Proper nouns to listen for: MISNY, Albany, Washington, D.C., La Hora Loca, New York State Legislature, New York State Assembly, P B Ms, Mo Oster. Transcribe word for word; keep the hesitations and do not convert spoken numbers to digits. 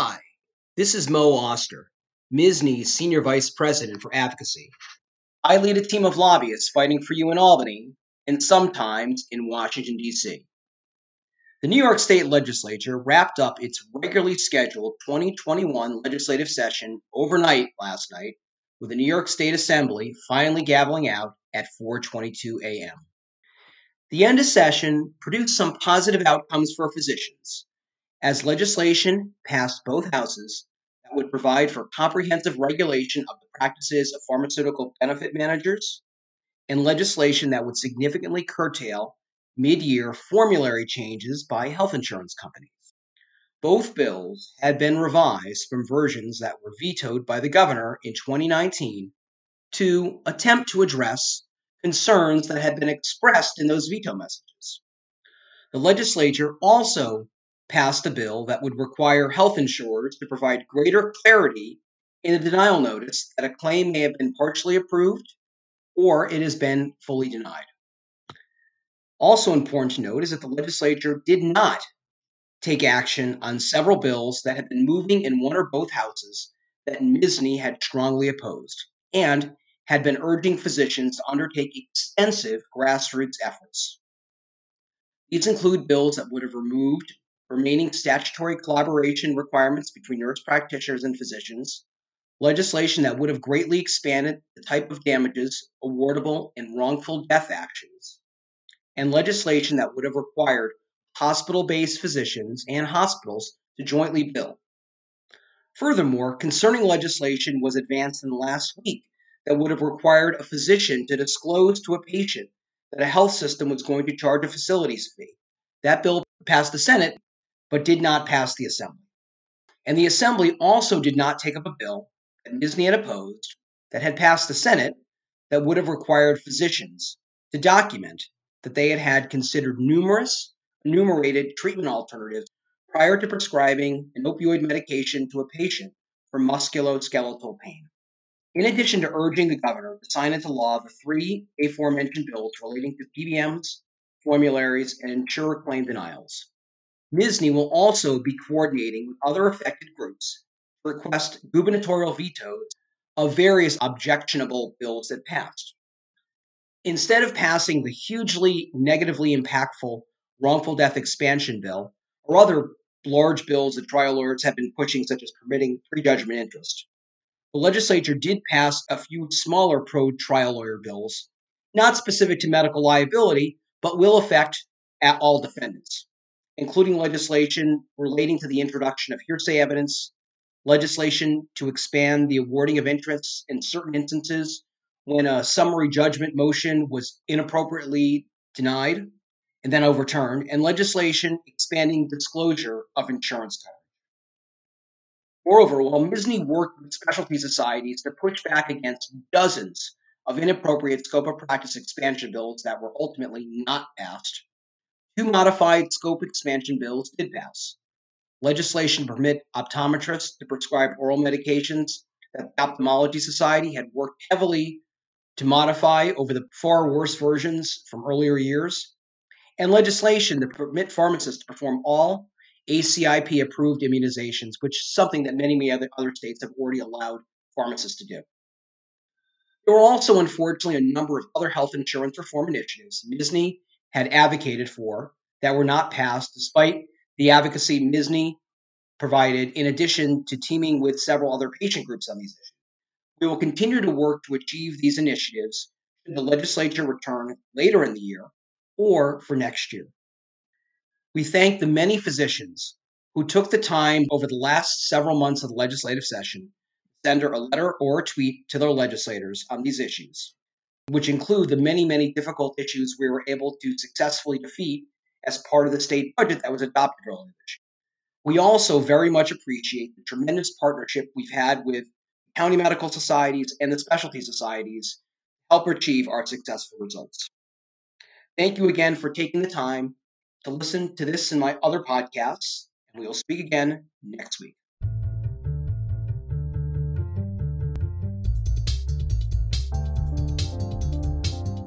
Hi, this is Mo Oster, MISNY's Senior Vice President for Advocacy. I lead a team of lobbyists fighting for you in Albany and sometimes in Washington, D C. The New York State Legislature wrapped up its regularly scheduled twenty twenty-one legislative session overnight last night with the New York State Assembly finally gaveling out at four twenty-two a.m. The end of session produced some positive outcomes for physicians, as legislation passed both houses that would provide for comprehensive regulation of the practices of pharmaceutical benefit managers, and legislation that would significantly curtail mid-year formulary changes by health insurance companies. Both bills had been revised from versions that were vetoed by the governor in twenty nineteen to attempt to address concerns that had been expressed in those veto messages. The legislature also passed a bill that would require health insurers to provide greater clarity in a denial notice that a claim may have been partially approved or it has been fully denied. Also important to note is that the legislature did not take action on several bills that had been moving in one or both houses that MISNY had strongly opposed and had been urging physicians to undertake extensive grassroots efforts. These include bills that would have removed remaining statutory collaboration requirements between nurse practitioners and physicians, legislation that would have greatly expanded the type of damages awardable in wrongful death actions, and legislation that would have required hospital-based physicians and hospitals to jointly bill. Furthermore, concerning legislation was advanced in the last week that would have required a physician to disclose to a patient that a health system was going to charge a facilities fee. That bill passed the Senate, but did not pass the Assembly. And the Assembly also did not take up a bill that MISNY had opposed that had passed the Senate that would have required physicians to document that they had had considered numerous enumerated treatment alternatives prior to prescribing an opioid medication to a patient for musculoskeletal pain. In addition to urging the governor to sign into law the three aforementioned bills relating to P B Ms, formularies, and insurer claim denials, MISNY will also be coordinating with other affected groups to request gubernatorial vetoes of various objectionable bills that passed. Instead of passing the hugely negatively impactful wrongful death expansion bill or other large bills that trial lawyers have been pushing, such as permitting prejudgment interest, the legislature did pass a few smaller pro-trial lawyer bills, not specific to medical liability, but will affect all defendants, including legislation relating to the introduction of hearsay evidence, legislation to expand the awarding of interests in certain instances when a summary judgment motion was inappropriately denied and then overturned, and legislation expanding disclosure of insurance coverage. Moreover, while MISNY worked with specialty societies to push back against dozens of inappropriate scope of practice expansion bills that were ultimately not passed, two modified scope expansion bills did pass. Legislation to permit optometrists to prescribe oral medications that the Ophthalmology Society had worked heavily to modify over the far worse versions from earlier years, and legislation to permit pharmacists to perform all A C I P-approved immunizations, which is something that many, many other, other states have already allowed pharmacists to do. There were also, unfortunately, a number of other health insurance reform initiatives MISNY had advocated for that were not passed, despite the advocacy MISNY provided, in addition to teaming with several other patient groups on these issues. We will continue to work to achieve these initiatives should the legislature return later in the year or for next year. We thank the many physicians who took the time over the last several months of the legislative session send her a letter or a tweet to their legislators on these issues, which include the many, many difficult issues we were able to successfully defeat as part of the state budget that was adopted earlier this year. We also very much appreciate the tremendous partnership we've had with county medical societies and the specialty societies to help achieve our successful results. Thank you again for taking the time to listen to this and my other podcasts, and we will speak again next week.